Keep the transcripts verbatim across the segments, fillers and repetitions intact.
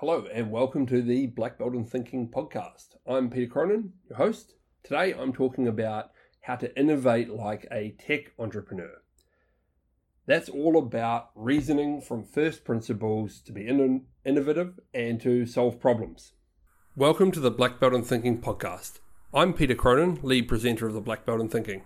Hello and welcome to the Black Belt in Thinking Podcast. I'm Peter Cronin, your host. Today I'm talking about how to innovate like a tech entrepreneur. That's all about reasoning from first principles to be innovative and to solve problems. Welcome to the Black Belt in Thinking Podcast. I'm Peter Cronin, lead presenter of the Black Belt in Thinking.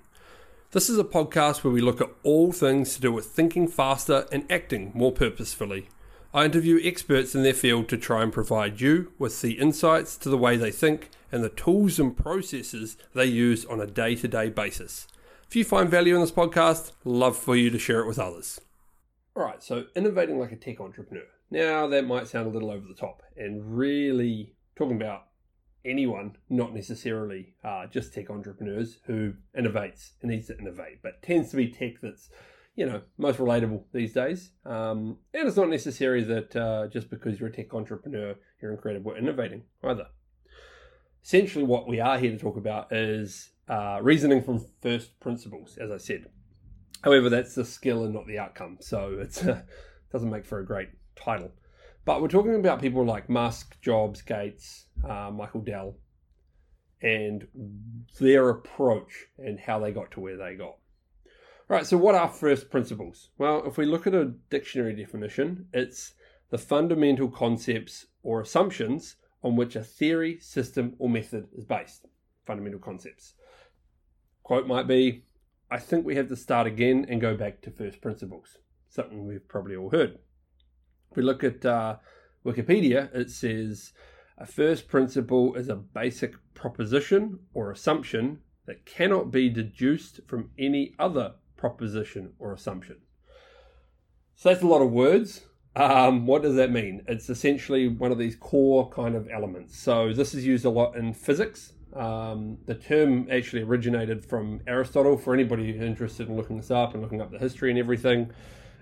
This is a podcast where we look at all things to do with thinking faster and acting more purposefully. I interview experts in their field to try and provide you with the insights to the way they think and the tools and processes they use on a day-to-day basis. If you find value in this podcast, love for you to share it with others. All right, so innovating like a tech entrepreneur. Now, that might sound a little over the top and really talking about anyone, not necessarily uh, just tech entrepreneurs who innovates and needs to innovate, but tends to be tech that's you know, most relatable these days. Um, and it's not necessary that uh, just because you're a tech entrepreneur, you're incredible at innovating either. Essentially, what we are here to talk about is uh, reasoning from first principles, as I said. However, that's the skill and not the outcome. So it's, uh, it doesn't make for a great title. But we're talking about people like Musk, Jobs, Gates, uh, Michael Dell, and their approach and how they got to where they got. Right, so what are first principles? Well, if we look at a dictionary definition, it's the fundamental concepts or assumptions on which a theory, system, or method is based. Fundamental concepts. Quote might be, I think we have to start again and go back to first principles. Something we've probably all heard. If we look at uh, Wikipedia, it says, a first principle is a basic proposition or assumption that cannot be deduced from any other proposition or assumption. So that's a lot of words. Um, what does that mean? It's essentially one of these core kind of elements. So this is used a lot in physics. Um, the term actually originated from Aristotle. For anybody who's interested in looking this up and looking up the history and everything,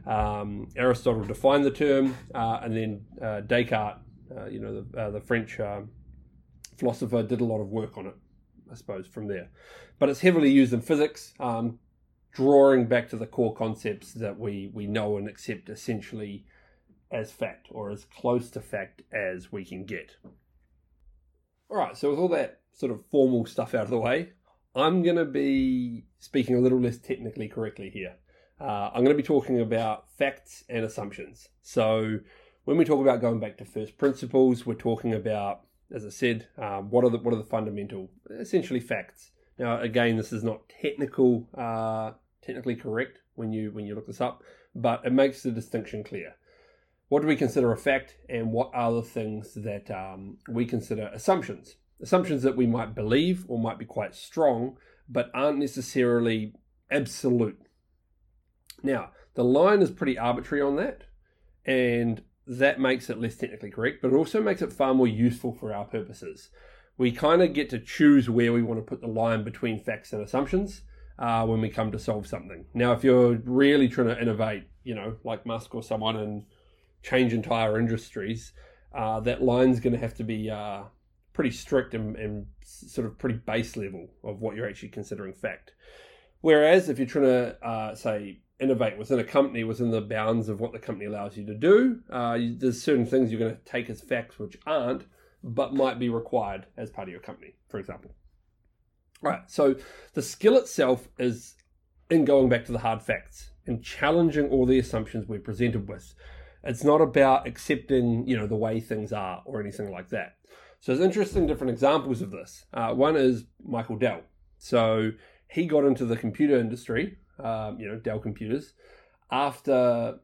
um, Aristotle defined the term, uh, and then uh, Descartes, uh, you know, the, uh, the French uh, philosopher, did a lot of work on it, I suppose, from there. But it's heavily used in physics. Um, drawing back to the core concepts that we, we know and accept essentially as fact, or as close to fact as we can get. All right, so with all that sort of formal stuff out of the way, I'm going to be speaking a little less technically correctly here. Uh, I'm going to be talking about facts and assumptions. So when we talk about going back to first principles, we're talking about, as I said, um, what are the what are the fundamental, essentially, facts. Now, again, this is not technical, uh, technically correct when you when you look this up, but it makes the distinction clear. What do we consider a fact, and what are the things that um, we consider assumptions? Assumptions that we might believe or might be quite strong, but aren't necessarily absolute. Now, the line is pretty arbitrary on that, and that makes it less technically correct, but it also makes it far more useful for our purposes. We kind of get to choose where we want to put the line between facts and assumptions uh, when we come to solve something. Now, if you're really trying to innovate, you know, like Musk or someone, and change entire industries, uh, that line's going to have to be uh, pretty strict and, and sort of pretty base level of what you're actually considering fact. Whereas if you're trying to, uh, say, innovate within a company, within the bounds of what the company allows you to do, uh, you, there's certain things you're going to take as facts which aren't, but might be required as part of your company, for example. All right, so the skill itself is in going back to the hard facts and challenging all the assumptions we're presented with. It's not about accepting, you know, the way things are or anything like that. So there's interesting different examples of this. Uh, one is Michael Dell. So he got into the computer industry, um, you know, Dell computers, after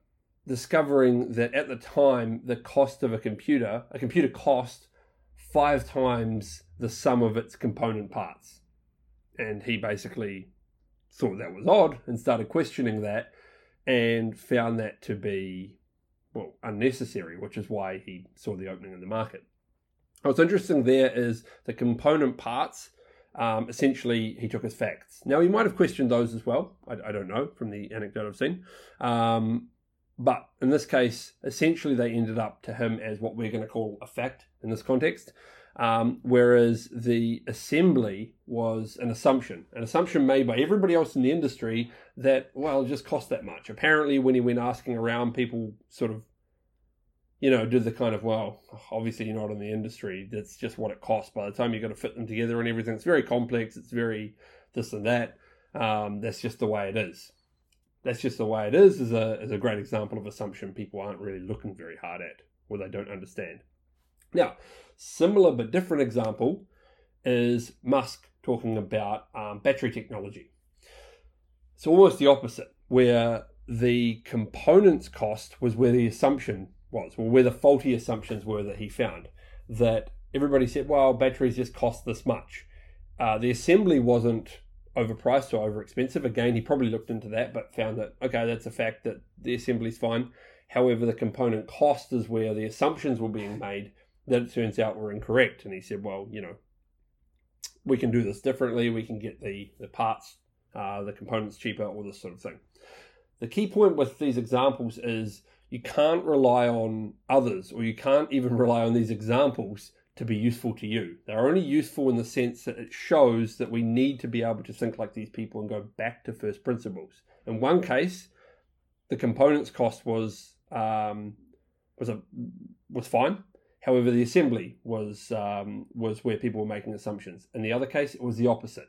discovering that at the time, the cost of a computer, a computer cost five times the sum of its component parts. And he basically thought that was odd and started questioning that and found that to be, well, unnecessary, which is why he saw the opening in the market. What's interesting there is the component parts, um, essentially he took as facts. Now, he might have questioned those as well. I, I don't know from the anecdote I've seen. Um, But in this case, essentially, they ended up to him as what we're going to call a fact in this context, um, whereas the assembly was an assumption, an assumption made by everybody else in the industry that, well, it just cost that much. Apparently, when he went asking around, people sort of you know, did the kind of, well, obviously you're not in the industry, that's just what it costs. By the time you've got to fit them together and everything, it's very complex, it's very this and that. Um, that's just the way it is. That's just the way it is is a is a great example of assumption people aren't really looking very hard at, or they don't understand. Now, similar but different example is Musk talking about um, battery technology. It's almost the opposite, where the components cost was where the assumption was, or where the faulty assumptions were that he found. That everybody said, well, batteries just cost this much. Uh, the assembly wasn't overpriced or overexpensive. Again, he probably looked into that, but found that, okay, that's a fact, that the assembly's fine. However, the component cost is where the assumptions were being made that it turns out were incorrect. And he said, well, you know, we can do this differently. We can get the, the parts, uh, the components cheaper, all this sort of thing. The key point with these examples is you can't rely on others, or you can't even rely on these examples to be useful to you. They're only useful in the sense that it shows that we need to be able to think like these people and go back to first principles. In one case, the components cost was um, was a, was fine. However, the assembly was um, was where people were making assumptions. In the other case, it was the opposite.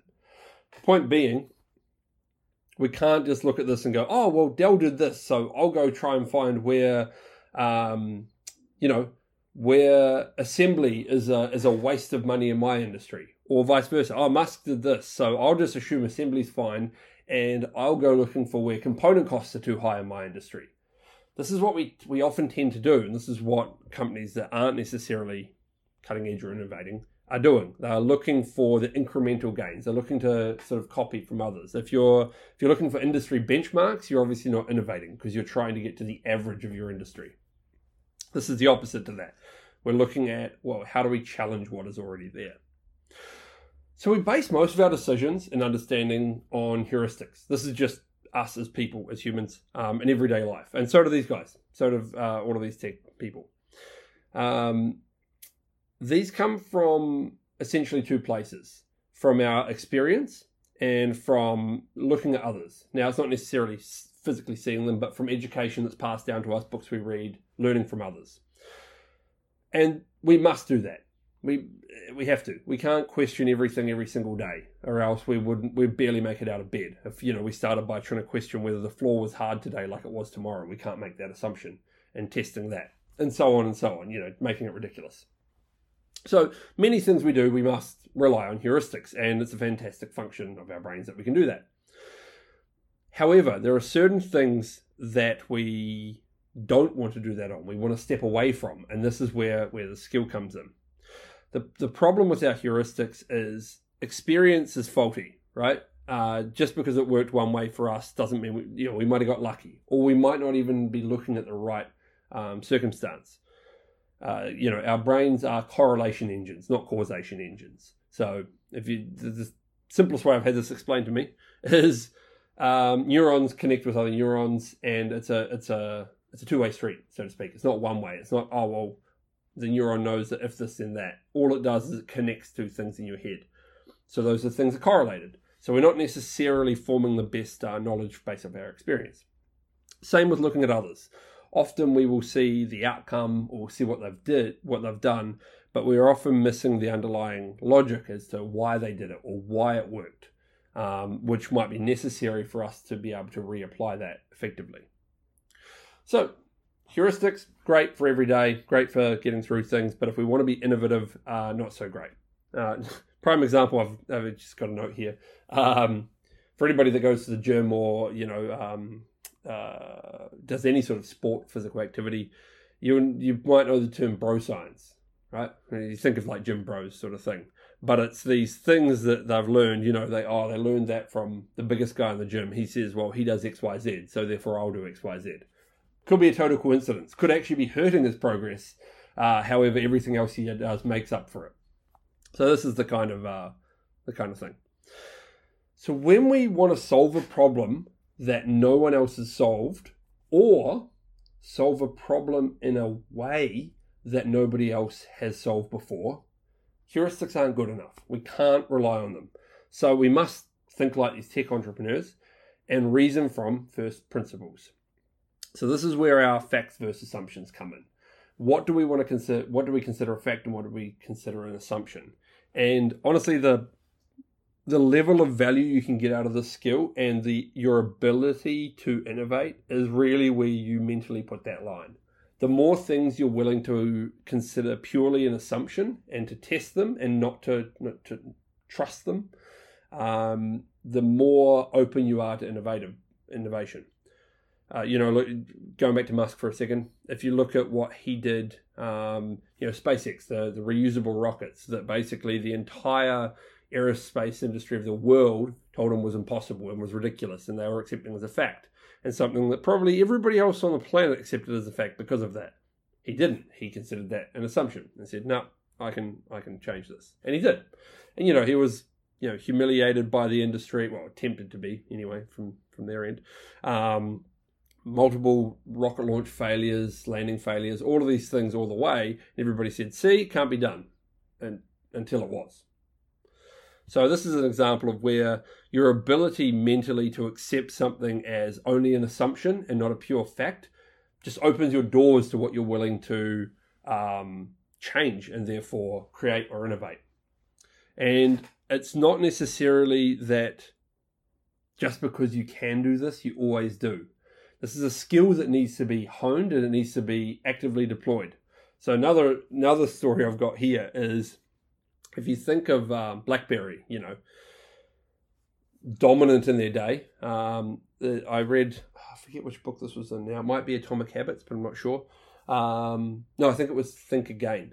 The point being, we can't just look at this and go, oh, well, Dell did this, so I'll go try and find where, um, you know, where assembly is a, is a waste of money in my industry, or vice versa. Oh, Musk did this, so I'll just assume assembly's fine, and I'll go looking for where component costs are too high in my industry. This is what we, we often tend to do, and this is what companies that aren't necessarily cutting edge or innovating are doing. They're looking for the incremental gains. They're looking to sort of copy from others. If you're if you're looking for industry benchmarks, you're obviously not innovating, because you're trying to get to the average of your industry. This is the opposite to that. We're looking at, well, how do we challenge what is already there? So we base most of our decisions and understanding on heuristics. This is just us as people, as humans, um, in everyday life. And so do these guys. So do uh, all of these tech people. Um, these come from essentially two places. From our experience and from looking at others. Now, it's not necessarily physically seeing them, but from education that's passed down to us, books we read, learning from others. And we must do that. We we have to. We can't question everything every single day, or else we wouldn't we'd barely make it out of bed. If, you know, we started by trying to question whether the floor was hard today like it was tomorrow, we can't make that assumption, and testing that, and so on and so on, you know, making it ridiculous. So many things we do, we must rely on heuristics, and it's a fantastic function of our brains that we can do that. However, there are certain things that we don't want to do that on. We want to step away from, and this is where, where the skill comes in. The the problem with our heuristics is experience is faulty, right? Uh, just because it worked one way for us doesn't mean we, you know, we might have got lucky, or we might not even be looking at the right um, circumstance. Uh, you know, our brains are correlation engines, not causation engines. So, if you the, the simplest way I've had this explained to me is. Um, neurons connect with other neurons, and it's a it's a it's a two-way street, so to speak. It's not one way. It's not, oh, well, the neuron knows that if this then that. All it does is it connects two things in your head. So those are things are correlated. So we're not necessarily forming the best uh, knowledge based on our experience. Same with looking at others. Often we will see the outcome or see what they've did, what they've done, but we are often missing the underlying logic as to why they did it or why it worked. Um, which might be necessary for us to be able to reapply that effectively. So, heuristics, great for every day, great for getting through things, but if we want to be innovative, uh, not so great. Uh, prime example, I've, I've just got a note here. Um, for anybody that goes to the gym or, you know, um, uh, does any sort of sport, physical activity, you, you might know the term bro science, right? You think of like gym bros sort of thing. But it's these things that they've learned, you know, they oh, they learned that from the biggest guy in the gym. He says, well, he does X, Y, Z, so therefore I'll do X, Y, Z. Could be a total coincidence. Could actually be hurting his progress. Uh, however, everything else he does makes up for it. So this is the kind of uh, the kind of thing. So when we want to solve a problem that no one else has solved, or solve a problem in a way that nobody else has solved before, heuristics aren't good enough. We can't rely on them. So we must think like these tech entrepreneurs and reason from first principles. So this is where our facts versus assumptions come in. what do we want to consider, what do we consider a fact and what do we consider an assumption? And honestly, the the level of value you can get out of this skill and the your ability to innovate is really where you mentally put that line. The more things you're willing to consider purely an assumption and to test them and not to not to trust them, um, the more open you are to innovative innovation. Uh, you know, look, going back to Musk for a second, if you look at what he did, um, you know, SpaceX, the, the reusable rockets that basically the entire aerospace industry of the world told him was impossible and was ridiculous, and they were accepting as a fact, and something that probably everybody else on the planet accepted as a fact because of that. He didn't. He considered that an assumption and said, no, I can, I can change this. And he did. And, you know, he was, you know, humiliated by the industry, well, attempted to be anyway from, from their end. Um, multiple rocket launch failures, landing failures, all of these things all the way. Everybody said, see, can't be done, and until it was. So this is an example of where your ability mentally to accept something as only an assumption and not a pure fact just opens your doors to what you're willing to um, change and therefore create or innovate. And it's not necessarily that just because you can do this, you always do. This is a skill that needs to be honed and it needs to be actively deployed. So another another story I've got here is, if you think of um, BlackBerry, you know, dominant in their day. Um, I read, oh, I forget which book this was in now. It might be Atomic Habits, but I'm not sure. Um, no, I think it was Think Again.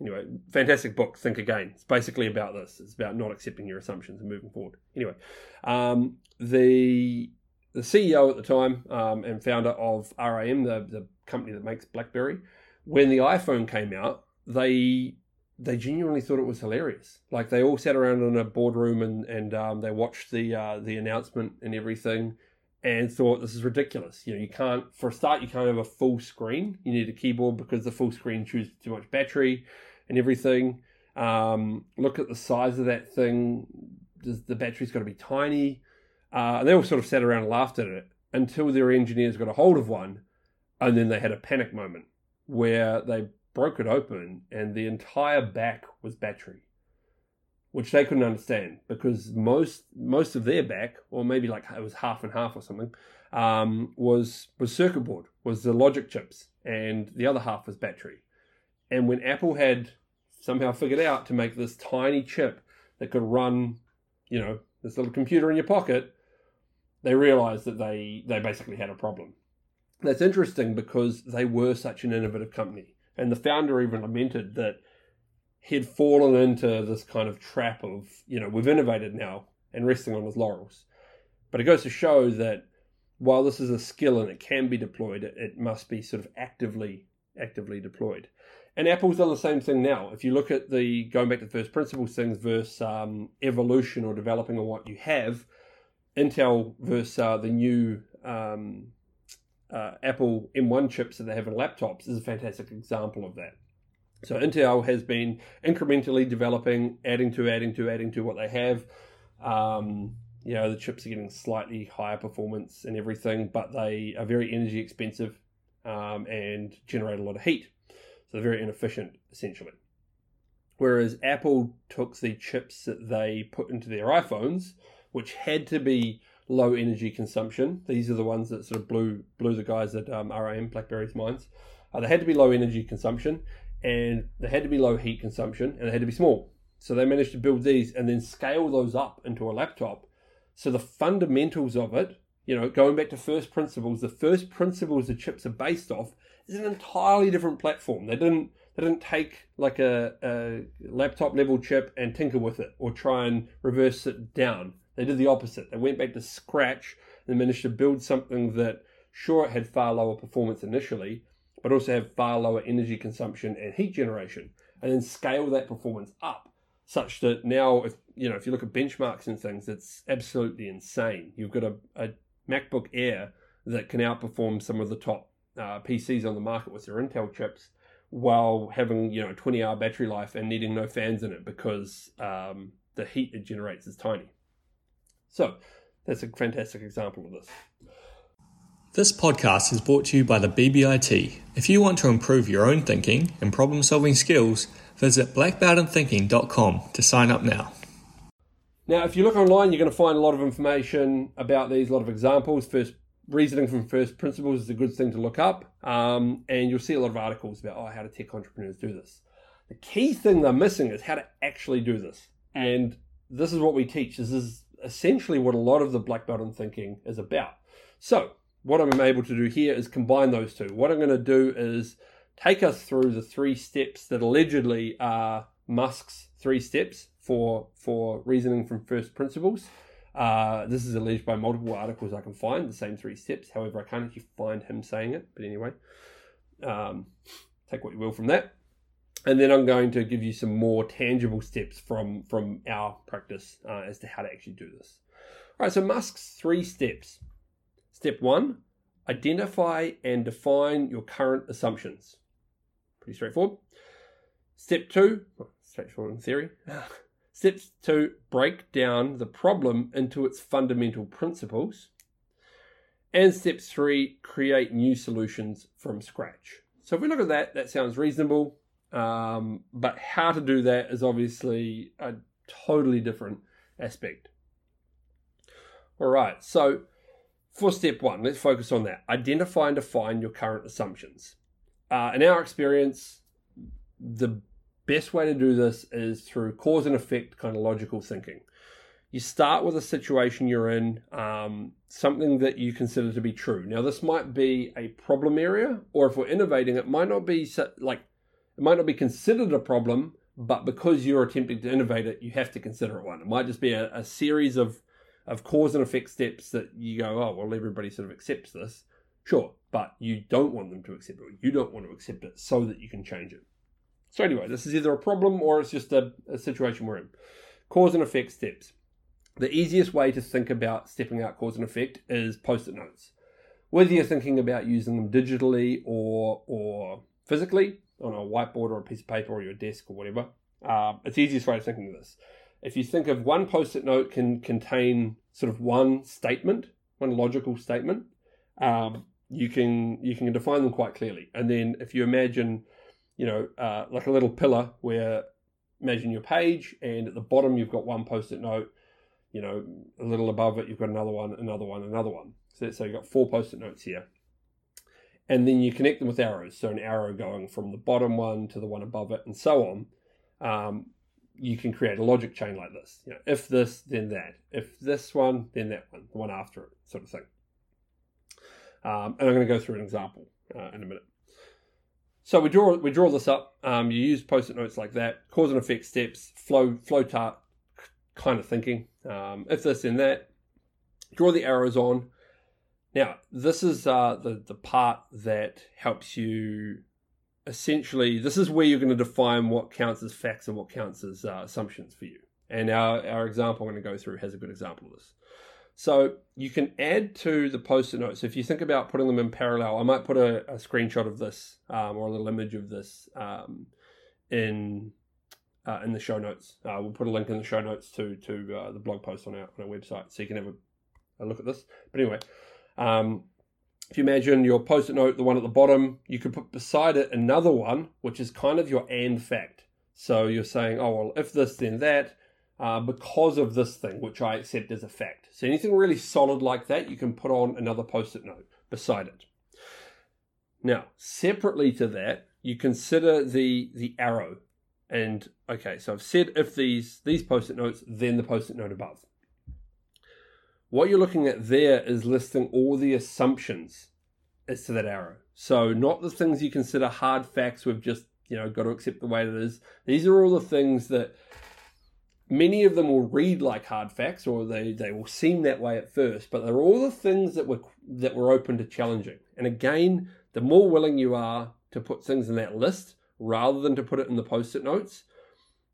Anyway, fantastic book, Think Again. It's basically about this. It's about not accepting your assumptions and moving forward. Anyway, um, the the C E O at the time um, and founder of R I M, the, the company that makes BlackBerry, when the iPhone came out, they... they genuinely thought it was hilarious. Like, they all sat around in a boardroom and, and um, they watched the uh, the announcement and everything and thought, this is ridiculous. You know, you can't, for a start, you can't have a full screen. You need a keyboard because the full screen chews too much battery and everything. Um, look at the size of that thing. The battery's got to be tiny. Uh, and they all sort of sat around and laughed at it until their engineers got a hold of one. And then they had a panic moment where they broke it open and the entire back was battery, which they couldn't understand because most most of their back, or maybe like it was half and half or something, um, was was circuit board, was the logic chips, and the other half was battery. And when Apple had somehow figured out to make this tiny chip that could run, you know, this little computer in your pocket, they realized that they they basically had a problem. That's interesting because they were such an innovative company. And the founder even lamented that he'd fallen into this kind of trap of, you know, we've innovated now, and resting on his laurels. But it goes to show that while this is a skill and it can be deployed, it must be sort of actively, actively deployed. And Apple's done the same thing now. If you look at the, going back to first principles things versus um, evolution or developing on what you have, Intel versus uh, the new... Um, Uh, Apple M one chips that they have in laptops is a fantastic example of that. So Intel has been incrementally developing, adding to, adding to, adding to what they have. Um, you know, the chips are getting slightly higher performance and everything, but they are very energy expensive um, and generate a lot of heat. So they're very inefficient, essentially. Whereas Apple took the chips that they put into their iPhones, which had to be low energy consumption. These are the ones that sort of blew blew the guys at um, R I M, BlackBerry's minds. Uh, they had to be low energy consumption, and they had to be low heat consumption, and they had to be small. So they managed to build these and then scale those up into a laptop. So the fundamentals of it, you know, going back to first principles, the first principles the chips are based off is an entirely different platform. They didn't they didn't take like a, a laptop level chip and tinker with it or try and reverse it down. They did the opposite. They went back to scratch and managed to build something that, sure, it had far lower performance initially, but also had far lower energy consumption and heat generation, and then scale that performance up such that now, if you know, if you look at benchmarks and things, it's absolutely insane. You've got a, a MacBook Air that can outperform some of the top uh, P Cs on the market with their Intel chips, while having, you know, twenty-hour battery life and needing no fans in it because um, the heat it generates is tiny. So that's a fantastic example of this. This podcast is brought to you by the B B I T. If you want to improve your own thinking and problem-solving skills, visit black belt in thinking dot com to sign up now. Now, if you look online, you're going to find a lot of information about these, a lot of examples. First, reasoning from first principles is a good thing to look up, um, and you'll see a lot of articles about oh, how do tech entrepreneurs do this. The key thing they're missing is how to actually do this, and this is what we teach. This is essentially what a lot of the Black Belt in Thinking is about. So, what I'm able to do here is combine those two. What I'm going to do is take us through the three steps that allegedly are Musk's three steps for for reasoning from first principles. Uh, this is alleged by multiple articles I can find, the same three steps. However, I can't actually find him saying it. But anyway, um, take what you will from that. And then I'm going to give you some more tangible steps from, from our practice uh, as to how to actually do this. All right, so Musk's three steps. Step one, identify and define your current assumptions. Pretty straightforward. Step two, well, straightforward in theory. Step two, break down the problem into its fundamental principles. And step three, create new solutions from scratch. So if we look at that, that sounds reasonable. Um, but how to do that is obviously a totally different aspect. All right, so for step one, let's focus on that. Identify and define your current assumptions. Uh, in our experience, the best way to do this is through cause and effect kind of logical thinking. You start with a situation you're in, um, something that you consider to be true. Now, this might be a problem area, or if we're innovating, it might not be like it might not be considered a problem, but because you're attempting to innovate it, you have to consider it one. It might just be a, a series of of cause and effect steps that you go, oh, well, everybody sort of accepts this. Sure, but you don't want them to accept it. You don't want to accept it so that you can change it. So anyway, this is either a problem or it's just a, a situation we're in. Cause and effect steps. The easiest way to think about stepping out cause and effect is post-it notes. Whether you're thinking about using them digitally or, or physically on a whiteboard or a piece of paper or your desk or whatever, uh, it's the easiest way of thinking of this. If you think of one post-it note can contain sort of one statement, one logical statement, um, you can you can define them quite clearly. And then if you imagine, you know, uh, like a little pillar where, imagine your page, and at the bottom you've got one post-it note, you know, a little above it you've got another one, another one, another one. So, so you've got four post-it notes here. And then you connect them with arrows. So an arrow going from the bottom one to the one above it and so on. Um, you can create a logic chain like this. You know, if this, then that. If this one, then that one. The one after it, sort of thing. Um, and I'm going to go through an example uh, in a minute. So we draw we draw this up. Um, you use post-it notes like that. Cause and effect steps. Flow, flow chart kind of thinking. Um, if this, then that. Draw the arrows on. Now, this is uh, the, the part that helps you. Essentially, this is where you're going to define what counts as facts and what counts as uh, assumptions for you. And our, our example I'm going to go through has a good example of this. So you can add to the post-it notes. If you think about putting them in parallel, I might put a, a screenshot of this um, or a little image of this um, in uh, in the show notes. Uh, we'll put a link in the show notes to to uh, the blog post on our, on our website, so you can have a, a look at this. But anyway, um, if you imagine your post-it note, the one at the bottom, you could put beside it another one, which is kind of your and fact. So you're saying, oh, well, if this, then that, uh, because of this thing, which I accept as a fact. So anything really solid like that, you can put on another post-it note beside it. Now, separately to that, you consider the, the arrow. And, okay, so I've said if these, these post-it notes, then the post-it note above. What you're looking at there is listing all the assumptions as to that arrow. So not the things you consider hard facts. We've just, you know, got to accept the way it is. These are all the things that many of them will read like hard facts, or they, they will seem that way at first, but they're all the things that we're, that we're open to challenging. And again, the more willing you are to put things in that list rather than to put it in the post-it notes,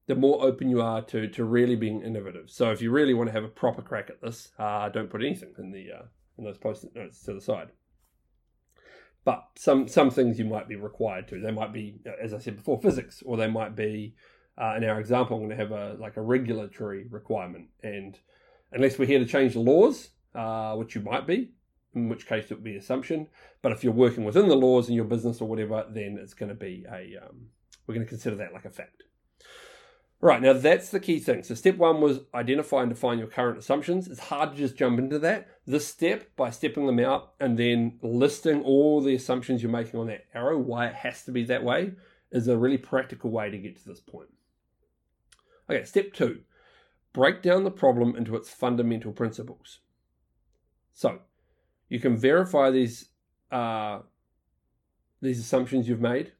the more open you are to to really being innovative. So if you really want to have a proper crack at this, uh, don't put anything in the uh, in those post-it notes to the side. But some some things you might be required to. They might be, as I said before, physics, or they might be, uh, in our example, I'm going to have a like a regulatory requirement. And unless we're here to change the laws, uh, which you might be, in which case it would be assumption. But if you're working within the laws in your business or whatever, then it's going to be a, um, we're going to consider that like a fact. Right, now that's the key thing. So step one was identify and define your current assumptions. It's hard to just jump into that. This step, by stepping them out and then listing all the assumptions you're making on that arrow, why it has to be that way, is a really practical way to get to this point. Okay, step two, break down the problem into its fundamental principles. So you can verify these uh, these assumptions you've made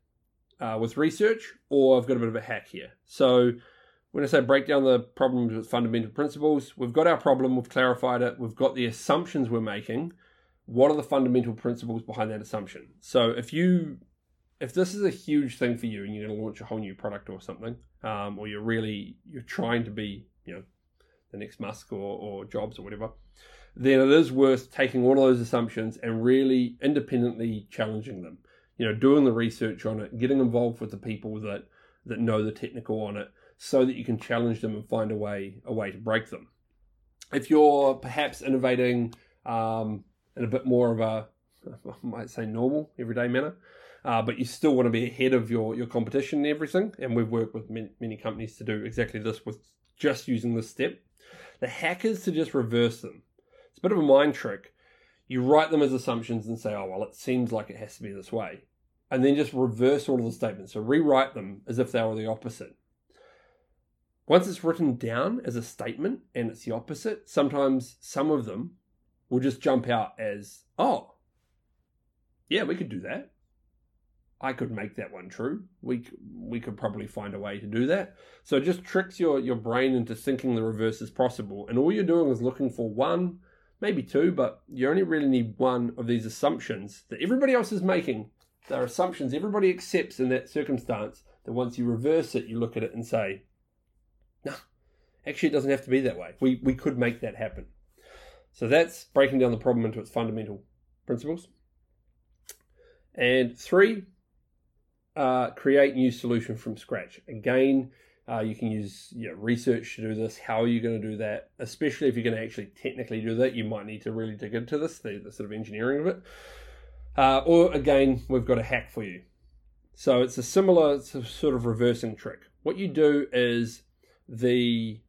uh, with research, or I've got a bit of a hack here. So when I say break down the problem to its fundamental principles, we've got our problem, we've clarified it, we've got the assumptions we're making. What are the fundamental principles behind that assumption? So if you if this is a huge thing for you and you're going to launch a whole new product or something, um, or you're really you're trying to be, you know, the next Musk or, or Jobs or whatever, then it is worth taking all of those assumptions and really independently challenging them. You know, doing the research on it, getting involved with the people that, that know the technical on it, so that you can challenge them and find a way a way to break them. If you're perhaps innovating um, in a bit more of a, I might say normal, everyday manner, uh, but you still want to be ahead of your, your competition and everything, and we've worked with many, many companies to do exactly this with just using this step, the hack is to just reverse them. It's a bit of a mind trick. You write them as assumptions and say, oh, well, it seems like it has to be this way. And then just reverse all of the statements. So rewrite them as if they were the opposite. Once it's written down as a statement and it's the opposite, sometimes some of them will just jump out as, oh, yeah, we could do that. I could make that one true. We we could probably find a way to do that. So it just tricks your, your brain into thinking the reverse is possible. And all you're doing is looking for one, maybe two, but you only really need one of these assumptions that everybody else is making. There are assumptions everybody accepts in that circumstance, that once you reverse it, you look at it and say, no, actually it doesn't have to be that way. We we could make that happen. So that's breaking down the problem into its fundamental principles. And three, uh, create new solution from scratch. Again, Uh, you can use you know, research to do this. How are you going to do that? Especially if you're going to actually technically do that, you might need to really dig into this, the, the sort of engineering of it. Uh, or again, we've got a hack for you. So it's a similar it's a sort of reversing trick. What you do is the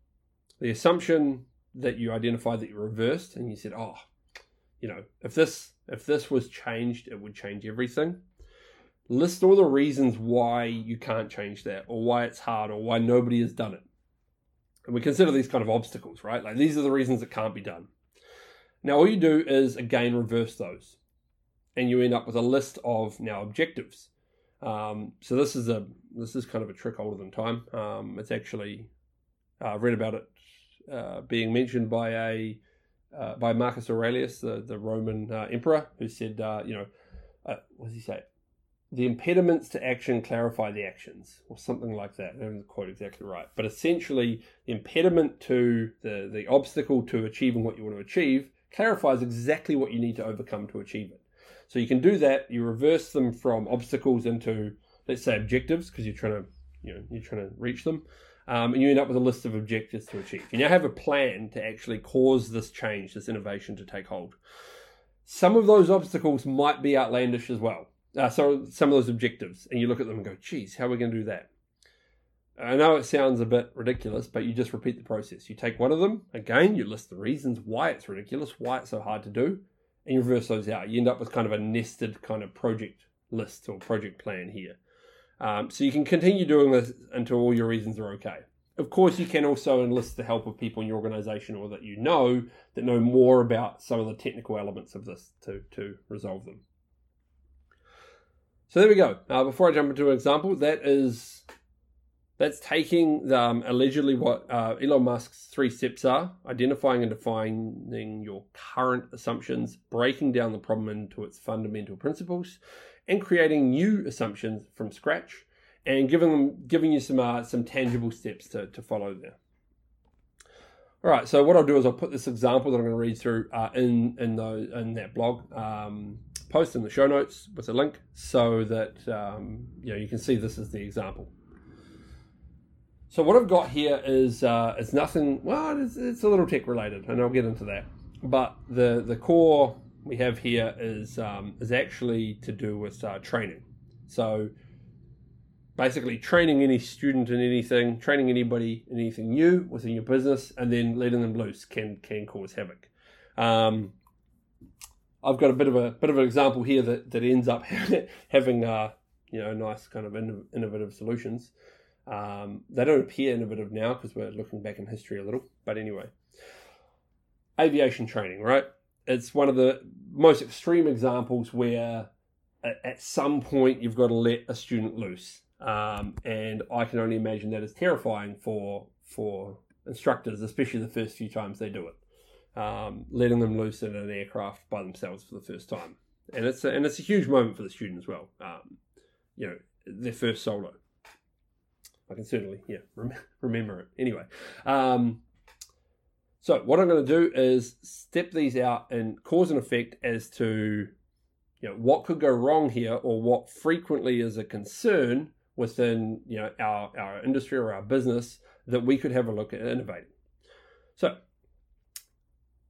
the assumption that you identified that you reversed, and you said, oh, you know, if this if this was changed, it would change everything. List all the reasons why you can't change that, or why it's hard, or why nobody has done it. And we consider these kind of obstacles, right? Like these are the reasons it can't be done. Now, all you do is, again, reverse those. And you end up with a list of now objectives. Um, so this is a this is kind of a trick older than time. Um, it's actually, I uh, read about it uh, being mentioned by a uh, by Marcus Aurelius, the, the Roman uh, emperor, who said, uh, you know, uh, what does he say? The impediments to action clarify the actions, or something like that. I don't have the quote exactly right. But essentially, the impediment to the, the obstacle to achieving what you want to achieve clarifies exactly what you need to overcome to achieve it. So you can do that. You reverse them from obstacles into, let's say, objectives, because you're trying to, you know, you're trying to reach them. Um, and you end up with a list of objectives to achieve. You now have a plan to actually cause this change, this innovation to take hold. Some of those obstacles might be outlandish as well. Uh, so some of those objectives, and you look at them and go, geez, how are we going to do that? I know it sounds a bit ridiculous, but you just repeat the process. You take one of them, again, you list the reasons why it's ridiculous, why it's so hard to do, and you reverse those out. You end up with kind of a nested kind of project list or project plan here. Um, so you can continue doing this until all your reasons are okay. Of course, you can also enlist the help of people in your organization or that you know that know more about some of the technical elements of this to, to resolve them. So there we go. Uh, before I jump into an example, that is, that's taking the, um, allegedly what uh, Elon Musk's three steps are: identifying and defining your current assumptions, breaking down the problem into its fundamental principles, and creating new assumptions from scratch, and giving them, giving you some uh, some tangible steps to, to follow there. All right. So what I'll do is I'll put this example that I'm going to read through uh, in in those in that blog. Um, post in the show notes with a link so that um, you know you can see this is the example. So what I've got here is uh, it's nothing, well, it's, it's a little tech related, and I'll get into that. But the the core we have here is um, is actually to do with uh, training. So basically training any student in anything, training anybody in anything new within your business, and then letting them loose can can cause havoc. Um, I've got a bit of a bit of an example here that, that ends up having uh, you know, nice kind of innovative solutions. Um, they don't appear innovative now because we're looking back in history a little, but anyway. Aviation training, right? It's one of the most extreme examples where at some point you've got to let a student loose. Um, and I can only imagine that is terrifying for for instructors, especially the first few times they do it. Um, letting them loose in an aircraft by themselves for the first time. And it's a, and it's a huge moment for the student as well. Um, you know, their first solo. I can certainly, yeah, rem- remember it. Anyway, um, so what I'm going to do is step these out and cause and effect as to, you know, what could go wrong here, or what frequently is a concern within, you know, our, our industry or our business that we could have a look at innovating. So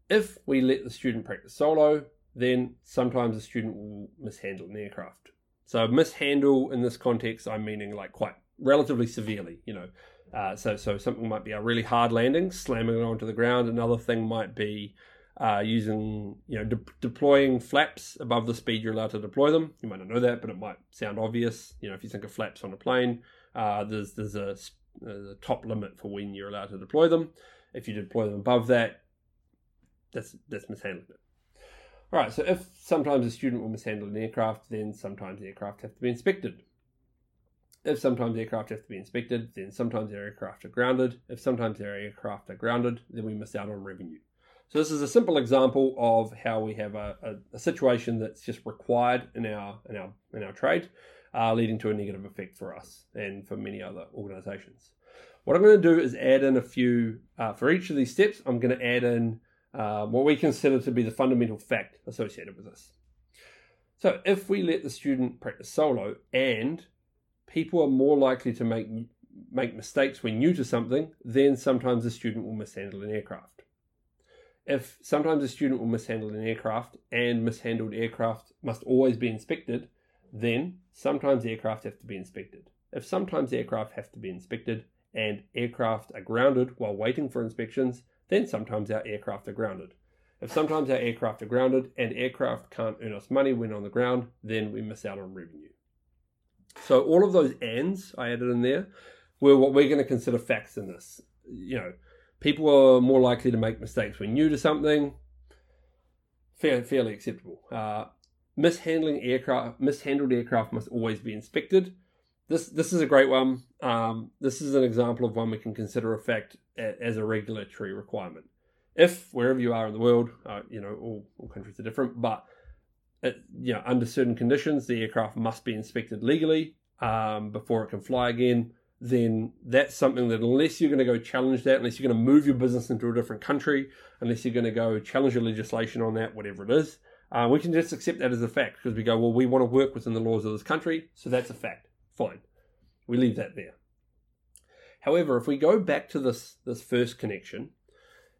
if we let the student practice solo, then sometimes the student will mishandle an aircraft. So mishandle in this context, I'm meaning like quite relatively severely, you know. Uh, so so something might be a really hard landing, slamming it onto the ground. Another thing might be uh, using, you know, de- deploying flaps above the speed you're allowed to deploy them. You might not know that, but it might sound obvious. You know, if you think of flaps on a plane, uh, there's there's a, there's a top limit for when you're allowed to deploy them. If you deploy them above that, that's that's mishandling it. All right, so if sometimes a student will mishandle an aircraft, then sometimes the aircraft have to be inspected. If sometimes aircraft have to be inspected, then sometimes their aircraft are grounded. If sometimes their aircraft are grounded, then we miss out on revenue. So this is a simple example of how we have a, a, a situation that's just required in our in our in our trade, uh, leading to a negative effect for us and for many other organizations. What I'm going to do is add in a few uh, for each of these steps. I'm going to add in Uh, what we consider to be the fundamental fact associated with this. So if we let the student practice solo, and people are more likely to make make mistakes when new to something, then sometimes the student will mishandle an aircraft. If sometimes a student will mishandle an aircraft, and mishandled aircraft must always be inspected, then sometimes aircraft have to be inspected. If sometimes aircraft have to be inspected, and aircraft are grounded while waiting for inspections, then sometimes our aircraft are grounded. If sometimes our aircraft are grounded and aircraft can't earn us money when on the ground, then we miss out on revenue. So all of those ands I added in there were what we're going to consider facts in this. You know, people are more likely to make mistakes when new to something. Fair, fairly acceptable. Uh, mishandling aircraft, mishandled aircraft must always be inspected. This this is a great one. Um, this is an example of one we can consider a fact a, as a regulatory requirement. If, wherever you are in the world, uh, you know, all, all countries are different, but it, you know, under certain conditions, the aircraft must be inspected legally um, before it can fly again, then that's something that unless you're going to go challenge that, unless you're going to move your business into a different country, unless you're going to go challenge your legislation on that, whatever it is, uh, we can just accept that as a fact because we go, well, we want to work within the laws of this country, so that's a fact. Fine, we leave that there. However, if we go back to this, this first connection,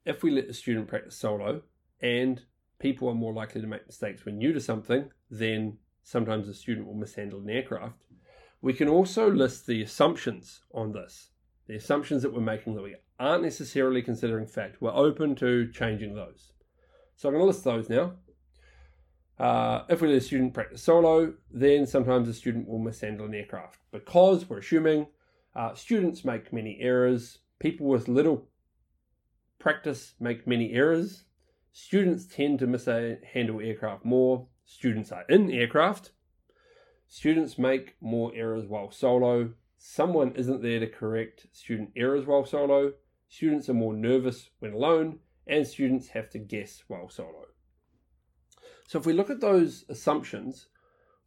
if we let the student practice solo and people are more likely to make mistakes when new to something, then sometimes the student will mishandle an aircraft. We can also list the assumptions on this, the assumptions that we're making that we aren't necessarily considering fact. We're open to changing those. So I'm going to list those now. Uh, if we let a student practice solo, then sometimes a student will mishandle an aircraft because we're assuming uh, students make many errors. People with little practice make many errors. Students tend to mishandle aircraft more. Students are in aircraft. Students make more errors while solo. Someone isn't there to correct student errors while solo. Students are more nervous when alone, and students have to guess while solo. So if we look at those assumptions,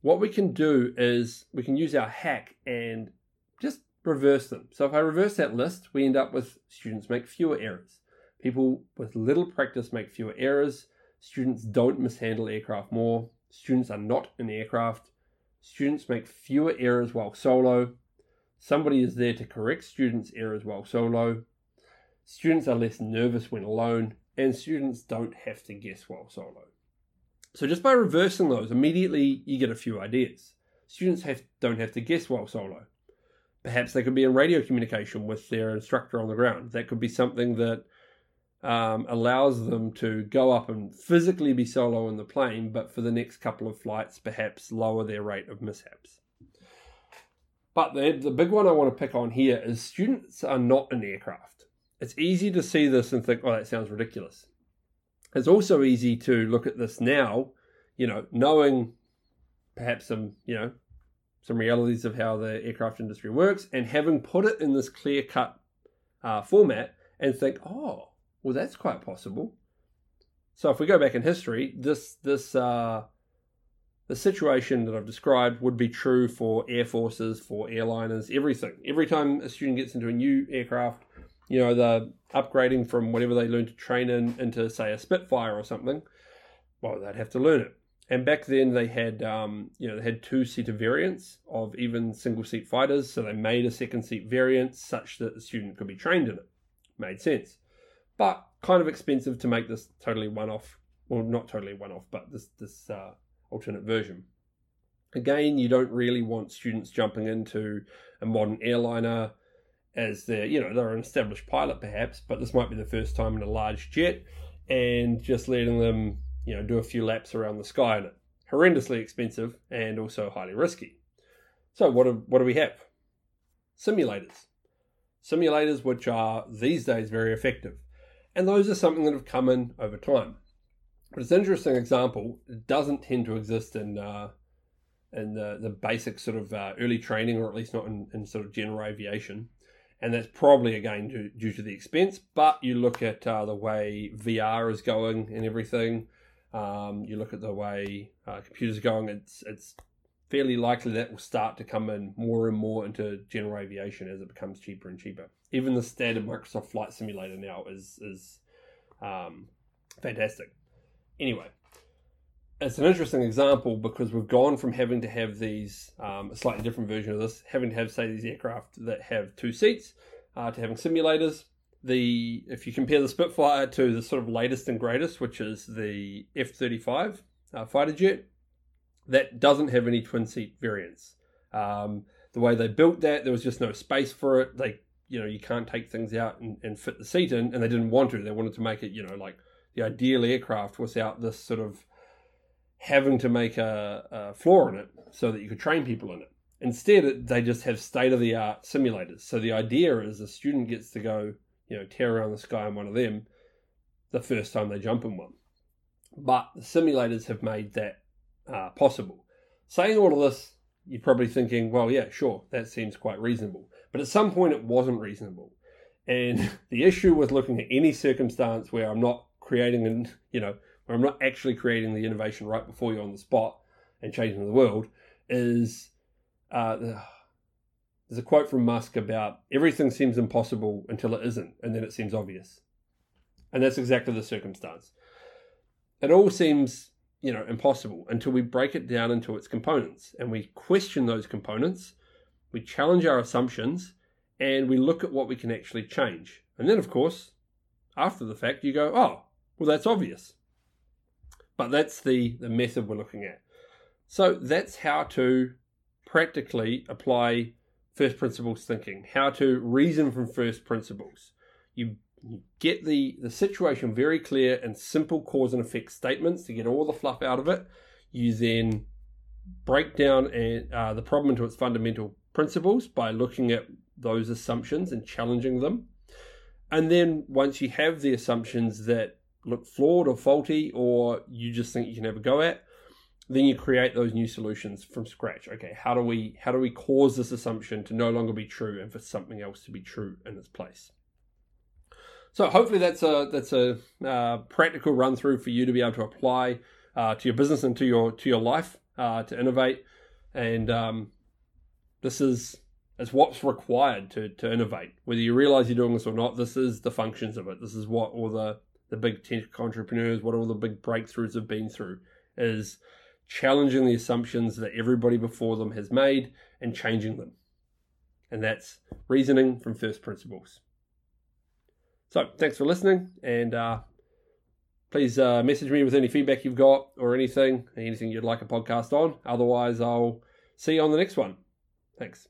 what we can do is we can use our hack and just reverse them. So if I reverse that list, we end up with students make fewer errors. People with little practice make fewer errors. Students don't mishandle aircraft more. Students are not in aircraft. Students make fewer errors while solo. Somebody is there to correct students' errors while solo. Students are less nervous when alone, and students don't have to guess while solo. So just by reversing those, immediately you get a few ideas. Students have, don't have to guess while solo. Perhaps they could be in radio communication with their instructor on the ground. That could be something that um, allows them to go up and physically be solo in the plane, but for the next couple of flights, perhaps lower their rate of mishaps. But the, the big one I want to pick on here is students are not an aircraft. It's easy to see this and think, oh, that sounds ridiculous. It's also easy to look at this now, you know, knowing perhaps some, you know, some realities of how the aircraft industry works, and having put it in this clear-cut uh, format and think, oh, well, that's quite possible. So if we go back in history, this this uh, the situation that I've described would be true for air forces, for airliners, everything. Every time a student gets into a new aircraft, you know, they're upgrading from whatever they learned to train in into, say, a Spitfire or something, well, they'd have to learn it. And back then they had, um, you know, they had two-seater variants of even single-seat fighters. So they made a second-seat variant such that the student could be trained in it. Made sense, but kind of expensive to make this totally one-off. Well, not totally one-off, but this this uh, alternate version. Again, you don't really want students jumping into a modern airliner as they're, you know, they're an established pilot perhaps, but this might be the first time in a large jet, and just letting them, you know, do a few laps around the sky in it. Horrendously expensive and also highly risky. So what do, what do we have? Simulators. Simulators which are these days very effective. And those are something that have come in over time. But it's an interesting example. It doesn't tend to exist in uh, in the, the basic sort of uh, early training, or at least not in, in sort of general aviation. And that's probably, again, due, due to the expense. But you look at uh, the way V R is going and everything. Um, you look at the way uh, computers are going, it's it's fairly likely that will start to come in more and more into general aviation as it becomes cheaper and cheaper. Even the standard Microsoft Flight Simulator now is, is um, fantastic. Anyway, it's an interesting example because we've gone from having to have these, um, a slightly different version of this, having to have, say, these aircraft that have two seats, uh, to having simulators. The if you compare the Spitfire to the sort of latest and greatest, which is the F thirty-five uh, fighter jet, that doesn't have any twin seat variants. Um, the way they built that, there was just no space for it. They, you know, you can't take things out and, and fit the seat in, and they didn't want to. They wanted to make it, you know, like the ideal aircraft without this sort of having to make a, a floor in it so that you could train people in it. Instead, they just have state-of-the-art simulators. So the idea is a student gets to go, you know, tear around the sky in one of them the first time they jump in one. But the simulators have made that uh, possible. Saying all of this, you're probably thinking, well, yeah, sure, that seems quite reasonable. But at some point, it wasn't reasonable. And the issue with looking at any circumstance where I'm not creating, and you know, where I'm not actually creating the innovation right before you on the spot and changing the world is... Uh, There's a quote from Musk about everything seems impossible until it isn't, and then it seems obvious. And that's exactly the circumstance. It all seems, you know, impossible until we break it down into its components, and we question those components, we challenge our assumptions, and we look at what we can actually change. And then, of course, after the fact, you go, oh, well, that's obvious. But that's the, the method we're looking at. So that's how to practically apply first principles thinking, how to reason from first principles. You get the, the situation very clear and simple cause and effect statements to get all the fluff out of it. You then break down and, uh, the problem into its fundamental principles by looking at those assumptions and challenging them. And then once you have the assumptions that look flawed or faulty, or you just think you can have a go at, then you create those new solutions from scratch. Okay, how do we how do we cause this assumption to no longer be true and for something else to be true in its place? So hopefully that's a that's a uh, practical run through for you to be able to apply uh, to your business and to your to your life uh, to innovate. And um, this is is what's required to to innovate. Whether you realize you're doing this or not, this is the functions of it. This is what all the the big tech entrepreneurs, what all the big breakthroughs have been through, is challenging the assumptions that everybody before them has made and changing them. And that's reasoning from first principles. So thanks for listening, and uh, please uh, message me with any feedback you've got or anything, anything you'd like a podcast on. Otherwise, I'll see you on the next one. Thanks.